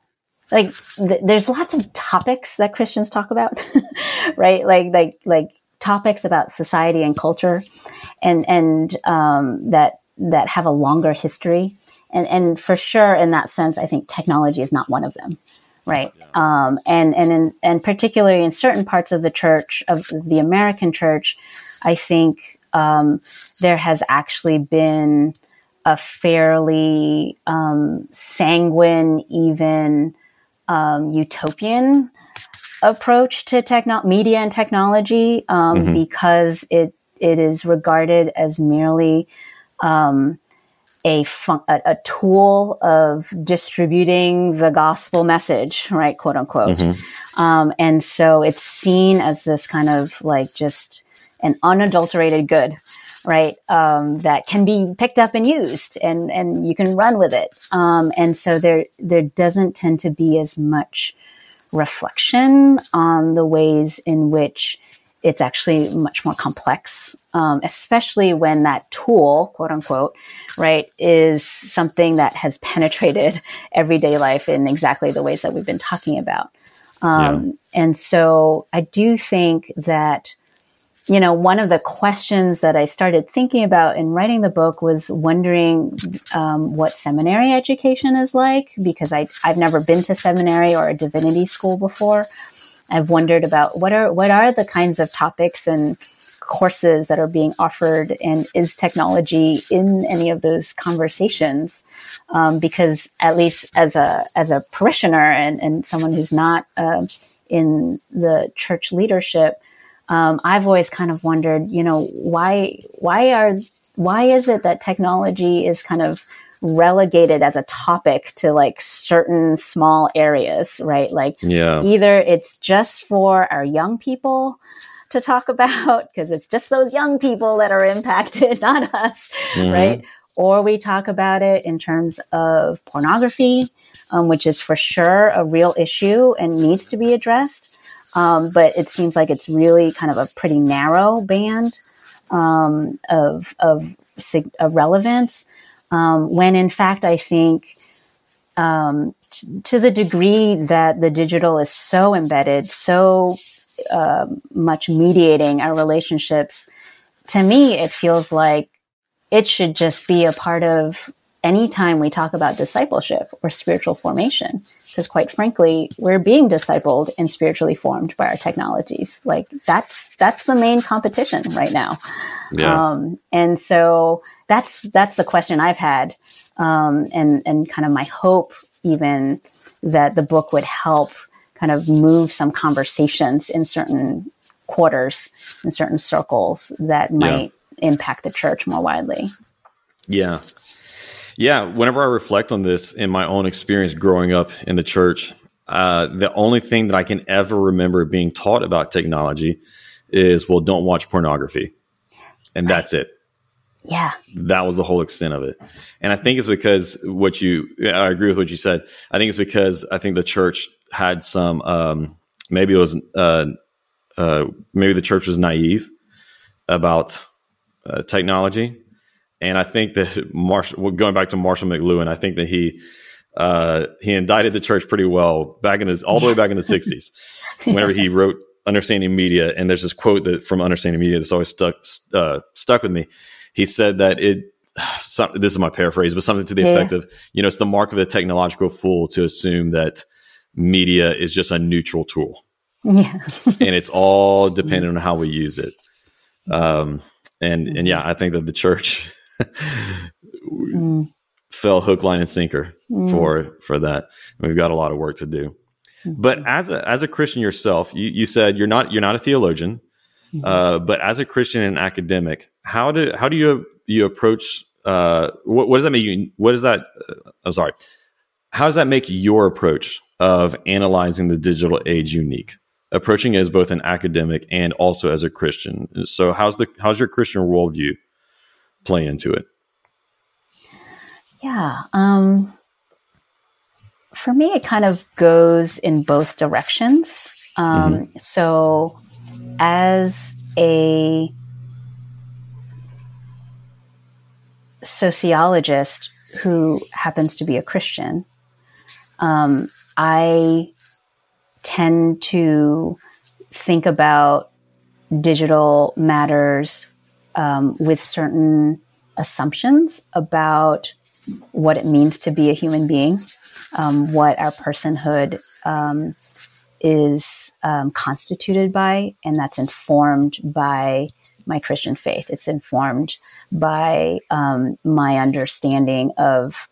like, th- there's lots of topics that Christians talk about, right? Like, like, like, topics about society and culture and, and, um, that, that have a longer history. And, and for sure, in that sense, I think technology is not one of them. Right. Yeah. Um, and, and, in, and particularly in certain parts of the church, of the American church, I think, um, there has actually been a fairly, um, sanguine, even, um, utopian approach to techno- media and technology, um, mm-hmm. because it, it is regarded as merely, um, a, fun- a, a tool of distributing the gospel message, right? Quote unquote. Mm-hmm. Um, and so it's seen as this kind of like just an unadulterated good, right? Um, that can be picked up and used, and, and you can run with it. Um, and so there, there doesn't tend to be as much reflection on the ways in which it's actually much more complex, um, especially when that tool, quote unquote, right, is something that has penetrated everyday life in exactly the ways that we've been talking about. Um, yeah. And so I do think that, you know, one of the questions that I started thinking about in writing the book was wondering um, what seminary education is like, because I, I've never been to seminary or a divinity school before. I've wondered about what are what are the kinds of topics and courses that are being offered, and is technology in any of those conversations? Um, because at least as a as a parishioner and, and someone who's not uh, in the church leadership, Um, I've always kind of wondered, you know, why, why are, why is it that technology is kind of relegated as a topic to like certain small areas, right? Like yeah. either it's just for our young people to talk about, because it's just those young people that are impacted, not us, mm-hmm. right? Or we talk about it in terms of pornography, um, which is for sure a real issue and needs to be addressed. Um, but it seems like it's really kind of a pretty narrow band um, of, of of relevance, um, when in fact I think um, t- to the degree that the digital is so embedded, so uh, much mediating our relationships, to me it feels like it should just be a part of any time we talk about discipleship or spiritual formation, because quite frankly, we're being discipled and spiritually formed by our technologies. Like that's, that's the main competition right now. Yeah. Um, and so that's, that's the question I've had. Um, and, and kind of my hope even that the book would help kind of move some conversations in certain quarters, in certain circles that might yeah. impact the church more widely. Yeah. Yeah, whenever I reflect on this in my own experience growing up in the church, uh, the only thing that I can ever remember being taught about technology is, well, don't watch pornography. And that's it. Yeah. That was the whole extent of it. And I think it's because what you, I agree with what you said. I think it's because I think the church had some, um, maybe it was, uh, uh, maybe the church was naive about uh, technology. And I think that Marshall, well, going back to Marshall McLuhan, I think that he uh, he indicted the church pretty well back in the all the way back in the sixties, whenever he wrote Understanding Media. And there's this quote that from Understanding Media that's always stuck uh, stuck with me. He said that it. Some, this is my paraphrase, but something to the yeah. effect of, you know, it's the mark of a technological fool to assume that media is just a neutral tool, yeah, and it's all dependent on how we use it. Um, and and yeah, I think that the church. mm. fell hook, line, and sinker mm. for for that. We've got a lot of work to do. Mm-hmm. But as a as a Christian yourself, you, you said you're not you're not a theologian, mm-hmm. uh, but as a Christian and academic, how do how do you you approach? Uh, what, what does that mean? You, what does that? Uh, I'm sorry. How does that make your approach of analyzing the digital age unique? Approaching it as both an academic and also as a Christian. So, how's the how's your Christian worldview play into it? Yeah. Um, for me, it kind of goes in both directions. Um, mm-hmm. So as a sociologist who happens to be a Christian, um, I tend to think about digital matters um, with certain assumptions about what it means to be a human being, um, what our personhood um, is um, constituted by, and that's informed by my Christian faith. It's informed by um, my understanding of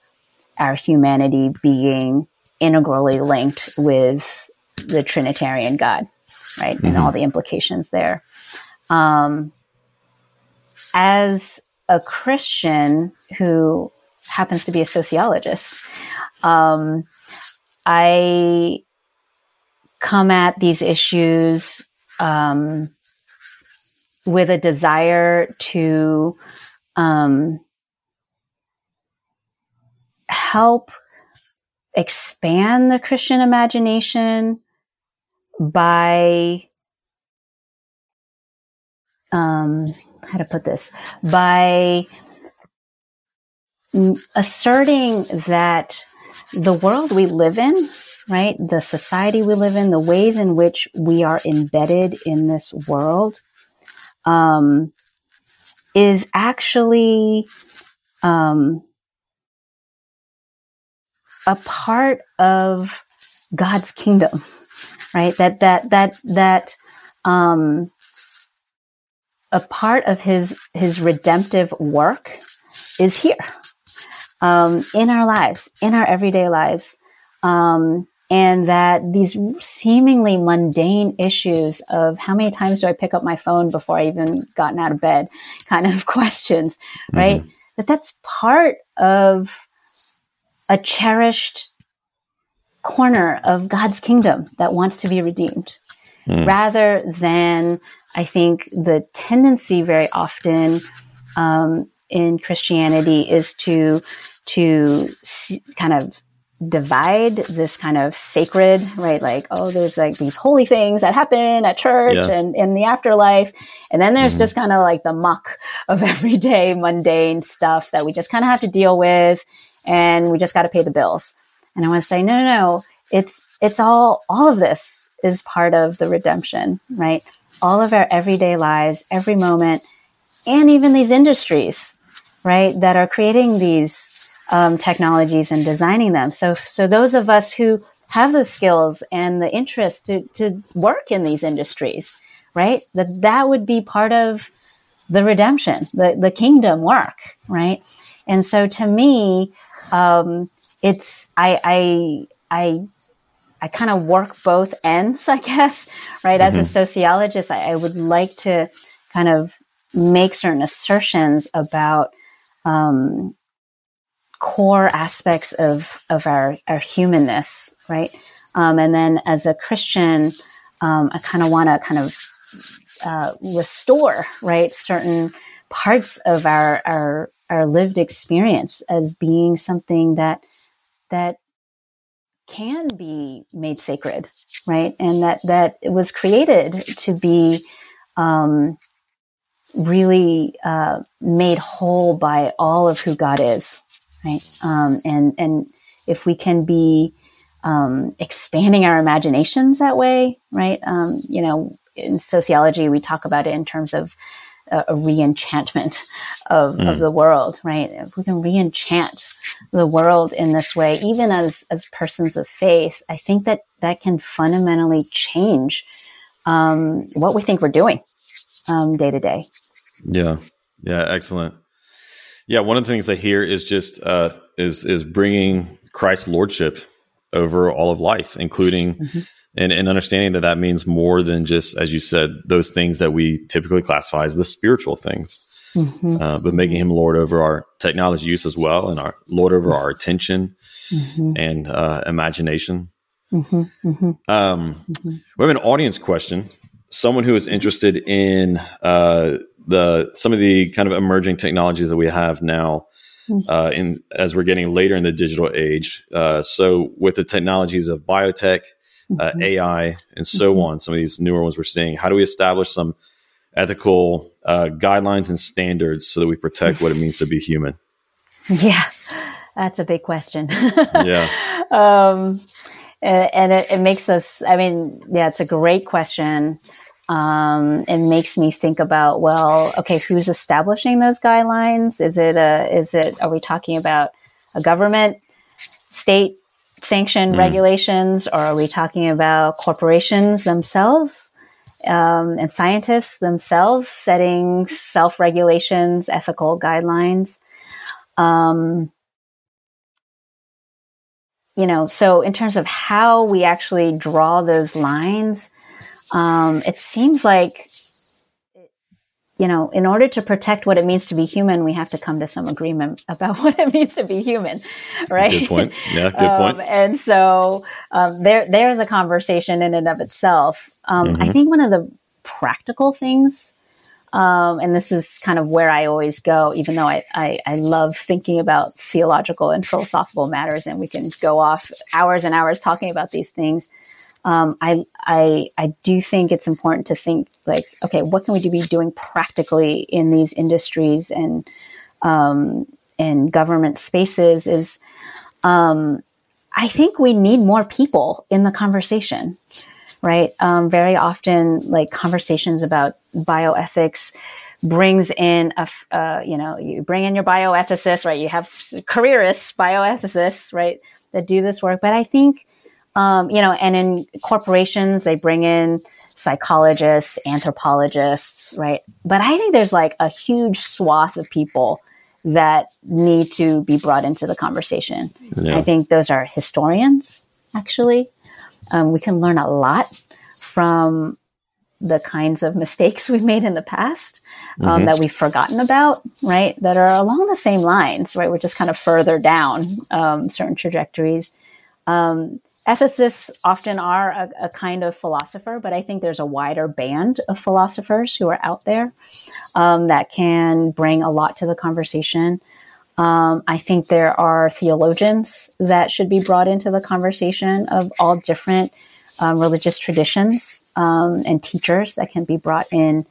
our humanity being integrally linked with the Trinitarian God, right? Mm-hmm. And all the implications there. Um, as a Christian who happens to be a sociologist, um, I come at these issues um, with a desire to um, help expand the Christian imagination by, um, how to put this, by asserting that the world we live in, right, the society we live in, the ways in which we are embedded in this world, um, is actually um, a part of God's kingdom, right? That, that, that, that, um, a part of his, his redemptive work is here, um, in our lives, in our everyday lives. Um, and that these seemingly mundane issues of how many times do I pick up my phone before I even gotten out of bed kind of questions, right? Mm-hmm. That that's part of a cherished corner of God's kingdom that wants to be redeemed, mm. rather than, I think, the tendency very often, um, in Christianity is to, to see, kind of divide this kind of sacred, right? Like, oh, there's like these holy things that happen at church yeah. and in the afterlife. And then there's mm-hmm. just kind of like the muck of everyday mundane stuff that we just kind of have to deal with. And we just got to pay the bills. And I want to say, no, no, no, it's, it's all, all of this is part of the redemption, right? All of our everyday lives, every moment, and even these industries, right, that are creating these um, technologies and designing them. So, so those of us who have the skills and the interest to, to work in these industries, right, that that would be part of the redemption, the, the kingdom work, right? And so to me, um, it's, I, I, I, I kind of work both ends, I guess, right? Mm-hmm. As a sociologist, I, I would like to kind of make certain assertions about, um, core aspects of, of our, our humanness, right? Um, and then as a Christian, um, I kind of want to kind of, uh, restore, right, certain parts of our, our, our lived experience as being something that, that can be made sacred, right? And that, that it was created to be, um, really, uh, made whole by all of who God is, right? Um, and, and if we can be, um, expanding our imaginations that way, right? Um, you know, in sociology, we talk about it in terms of, a re-enchantment of, mm. of the world, right? If we can re-enchant the world in this way, even as, as persons of faith, I think that that can fundamentally change um, what we think we're doing um, day to day. Yeah. Yeah. Excellent. Yeah, one of the things I hear is just uh, is is bringing Christ's lordship over all of life, including mm-hmm. and, and understanding that that means more than just, as you said, those things that we typically classify as the spiritual things, mm-hmm. uh, but making him Lord over our technology use as well, and our Lord over our attention mm-hmm. and uh, imagination. Mm-hmm. Mm-hmm. Um, mm-hmm. We have an audience question. Someone who is interested in uh, the some of the kind of emerging technologies that we have now, uh, in as we're getting later in the digital age. Uh, so with the technologies of biotech, uh, mm-hmm. A I, and so mm-hmm. on, some of these newer ones we're seeing, how do we establish some ethical uh, guidelines and standards so that we protect what it means to be human? Yeah, that's a big question. yeah. Um, and it, it makes us, I mean, yeah, it's a great question. Um, it makes me think about, well, okay, who's establishing those guidelines? Is it a, is it, are we talking about a government, state sanctioned mm. regulations, or are we talking about corporations themselves, um, and scientists themselves setting self-regulations, ethical guidelines? Um, You know, so in terms of how we actually draw those lines, um, it seems like, you know, in order to protect what it means to be human, we have to come to some agreement about what it means to be human, right? Good point. Yeah, good point. Um, and so um, there, there's a conversation in and of itself. Um, mm-hmm. I think one of the practical things, um, and this is kind of where I always go, even though I, I, I love thinking about theological and philosophical matters, and we can go off hours and hours talking about these things. Um, I, I, I do think it's important to think like, okay, what can we be doing practically in these industries and, um, and government spaces is, um, I think we need more people in the conversation. Right. Um, very often, like conversations about bioethics brings in, a, uh, you know, you bring in your bioethicists, right? You have careerists, bioethicists, right, that do this work. But I think, um, you know, and in corporations, they bring in psychologists, anthropologists, right? But I think there's like a huge swath of people that need to be brought into the conversation. Yeah. I think those are historians, actually. Um, we can learn a lot from the kinds of mistakes we've made in the past um, mm-hmm. that we've forgotten about, right? That are along the same lines, right? We're just kind of further down um, certain trajectories. Um, ethicists often are a, a kind of philosopher, but I think there's a wider band of philosophers who are out there um, that can bring a lot to the conversation. Um, I think there are theologians that should be brought into the conversation of all different um, religious traditions um, and teachers that can be brought in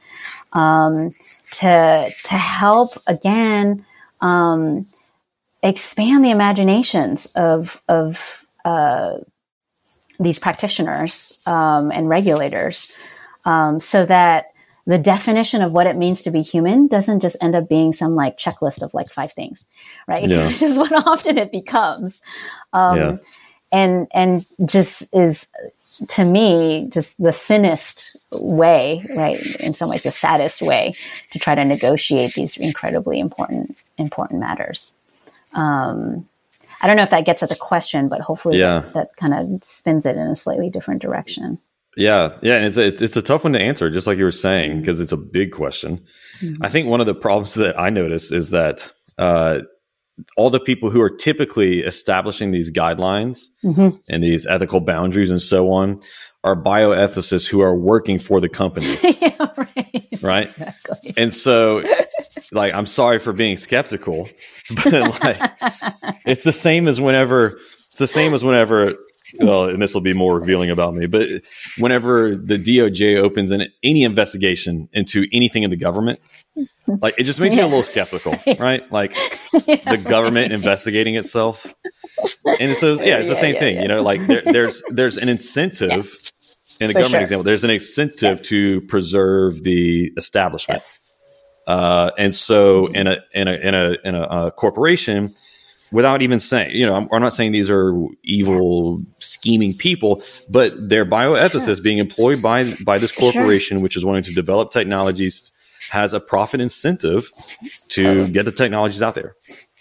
um, to to help, again, um, expand the imaginations of, of uh, these practitioners um, and regulators um, so that the definition of what it means to be human doesn't just end up being some like checklist of like five things, right? Yeah. Which is what often it becomes. Um, yeah. and, and just is to me, just the thinnest way, right? In some ways, the saddest way to try to negotiate these incredibly important, important matters. Um, I don't know if that gets at the question, but hopefully yeah. that, that kind of spins it in a slightly different direction. Yeah. Yeah. And it's a, it's a tough one to answer, just like you were saying, because it's a big question. Mm-hmm. I think one of the problems that I notice is that uh, all the people who are typically establishing these guidelines mm-hmm. and these ethical boundaries and so on are bioethicists who are working for the companies. yeah, right. right? Exactly. And so like, I'm sorry for being skeptical, but like, it's the same as whenever it's the same as whenever well, and this will be more revealing about me, but whenever the D O J opens an, any investigation into anything in the government, like it just makes yeah. me a little skeptical, right? Like yeah, the government right. investigating itself. And so, yeah, it's the yeah, same yeah, thing, yeah. you know, like there, there's, there's an incentive yeah. in the For government sure. example, there's an incentive yes. to preserve the establishment. Yes. Uh, and so in a, in a, in a, in a, a corporation, without even saying, you know, I'm, I'm not saying these are evil, scheming people, but they're bioethicists sure. being employed by by this corporation, sure. which is wanting to develop technologies has a profit incentive to get the technologies out there.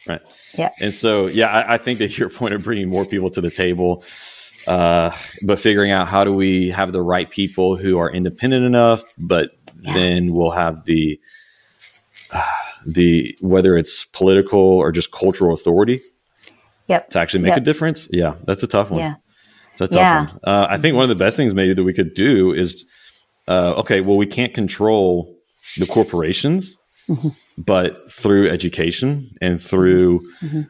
Right. Yeah. And so, yeah, I, I think that your point of bringing more people to the table, uh, but figuring out how do we have the right people who are independent enough, but yeah. then we'll have the, uh, the, whether it's political or just cultural authority yep. to actually make yep. a difference. Yeah. That's a tough one. Yeah. That's a tough yeah. one. Uh, I think one of the best things maybe that we could do is, uh, okay, well, we can't control the corporations, mm-hmm. but through education and through mm-hmm.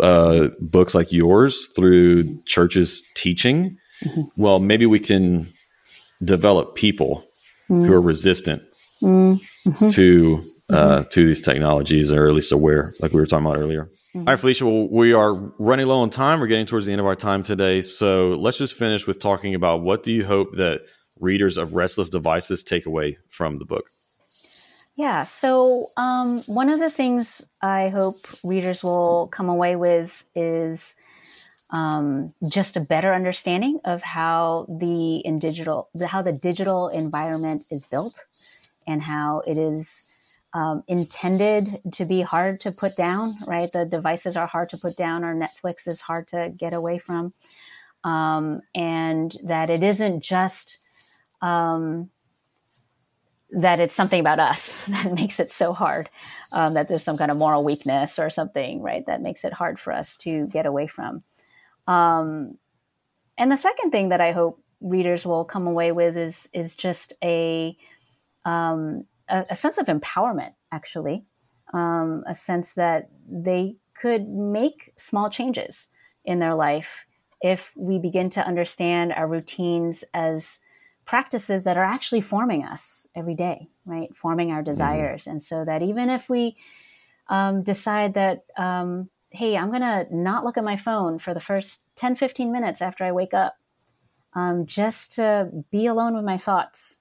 uh, books like yours, through churches teaching, mm-hmm. well, maybe we can develop people mm-hmm. who are resistant mm-hmm. to uh, mm-hmm. to these technologies, or at least aware, like we were talking about earlier. Mm-hmm. All right, Felicia, well, we are running low on time. We're getting towards the end of our time today. So let's just finish with talking about, what do you hope that readers of Restless Devices take away from the book? Yeah, so um, one of the things I hope readers will come away with is um, just a better understanding of how the in digital, how the digital environment is built, and how it is um, intended to be hard to put down. Right, the devices are hard to put down, or Netflix is hard to get away from, um, and that it isn't just. Um, that it's something about us that makes it so hard, um, that there's some kind of moral weakness or something, right, that makes it hard for us to get away from. Um, and the second thing that I hope readers will come away with is, is just a, um, a, a sense of empowerment, actually, um, a sense that they could make small changes in their life if we begin to understand our routines as practices that are actually forming us every day, right? Forming our desires. Mm-hmm. And so that even if we um, decide that, um, hey, I'm going to not look at my phone for the first ten, fifteen minutes after I wake up, um, just to be alone with my thoughts,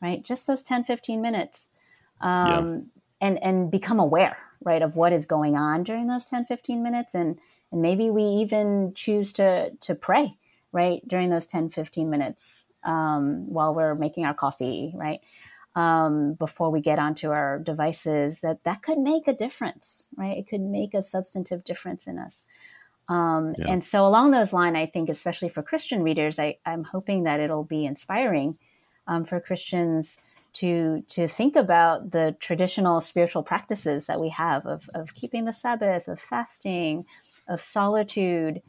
right? Just those ten, fifteen minutes, um, yeah. and, and become aware, right, of what is going on during those ten, fifteen minutes. And, and maybe we even choose to, to pray, right, during those ten, fifteen minutes. Um, while we're making our coffee, right? Um, before we get onto our devices, that that could make a difference, right? It could make a substantive difference in us. Um, yeah. And so along those lines, I think, especially for Christian readers, I, I'm hoping that it'll be inspiring um, for Christians to to think about the traditional spiritual practices that we have of, of keeping the Sabbath, of fasting, of solitude,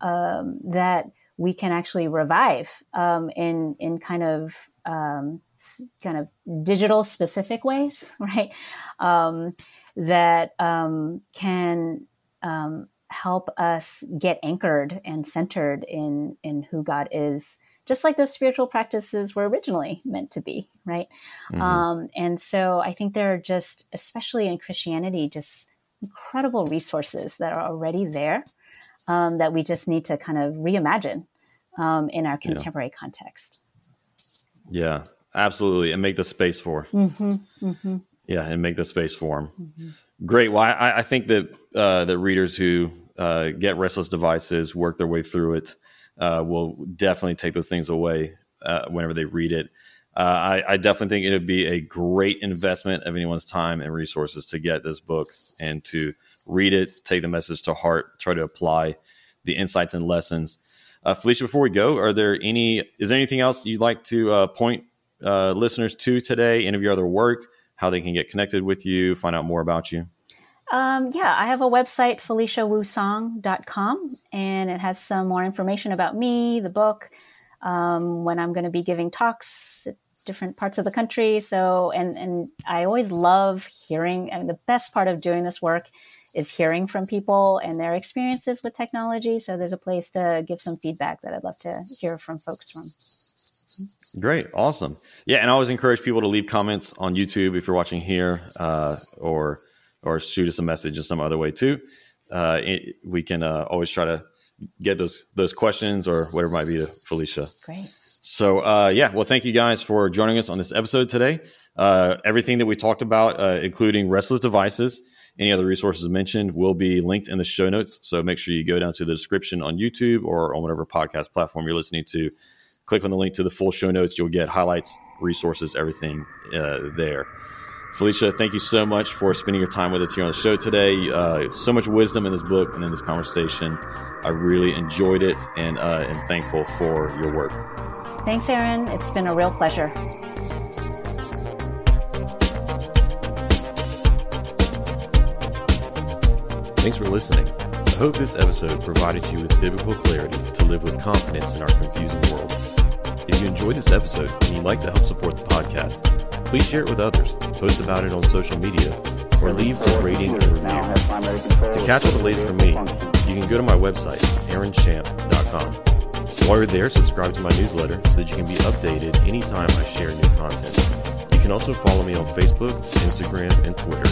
um, that we can actually revive um, in in kind of um, kind of digital specific ways, right? Um, that um, can um, help us get anchored and centered in in who God is, just like those spiritual practices were originally meant to be, right? Mm-hmm. Um, and so I think there are just, especially in Christianity, just incredible resources that are already there um, that we just need to kind of reimagine Um, in our contemporary yeah. context. Yeah, absolutely. And make the space for, mm-hmm, mm-hmm. yeah. And make the space for them. Mm-hmm. Great. Well, I, I think that, uh, the readers who, uh, get Restless Devices, work their way through it, uh, will definitely take those things away, uh, whenever they read it. Uh, I, I definitely think it'd be a great investment of anyone's time and resources to get this book and to read it, take the message to heart, try to apply the insights and lessons. Uh, Felicia, before we go, are there any, is there anything else you'd like to uh, point uh, listeners to today? Any of your other work, how they can get connected with you, find out more about you? Um, yeah, I have a website, felicia wu song dot com, and it has some more information about me, the book, um, when I'm going to be giving talks at different parts of the country. So, and, and I always love hearing, I mean, the best part of doing this work is hearing from people and their experiences with technology. So there's a place to give some feedback that I'd love to hear from folks from. Great. Awesome. Yeah. And I always encourage people to leave comments on YouTube if you're watching here, uh, or, or shoot us a message in some other way too. Uh, it, we can uh, always try to get those, those questions or whatever it might be to Felicia. Great. So, uh, yeah, well, thank you guys for joining us on this episode today. Uh, everything that we talked about, uh, including Restless Devices, any other resources mentioned, will be linked in the show notes. So make sure you go down to the description on YouTube or on whatever podcast platform you're listening to. Click on the link to the full show notes. You'll get highlights, resources, everything uh, there. Felicia, thank you so much for spending your time with us here on the show today. Uh, so much wisdom in this book and in this conversation. I really enjoyed it and uh, am thankful for your work. Thanks, Aaron. It's been a real pleasure. Thanks for listening. I hope this episode provided you with biblical clarity to live with confidence in our confusing world. If you enjoyed this episode and you'd like to help support the podcast, please share it with others, post about it on social media, or leave a rating and review. To catch all the latest from me, you can go to my website, aaron champ dot com. While you're there, subscribe to my newsletter so that you can be updated anytime I share new content. You can also follow me on Facebook, Instagram, and Twitter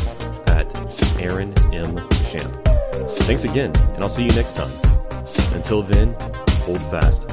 at Aaron M. Champ. Thanks again, and I'll see you next time. Until then, hold fast.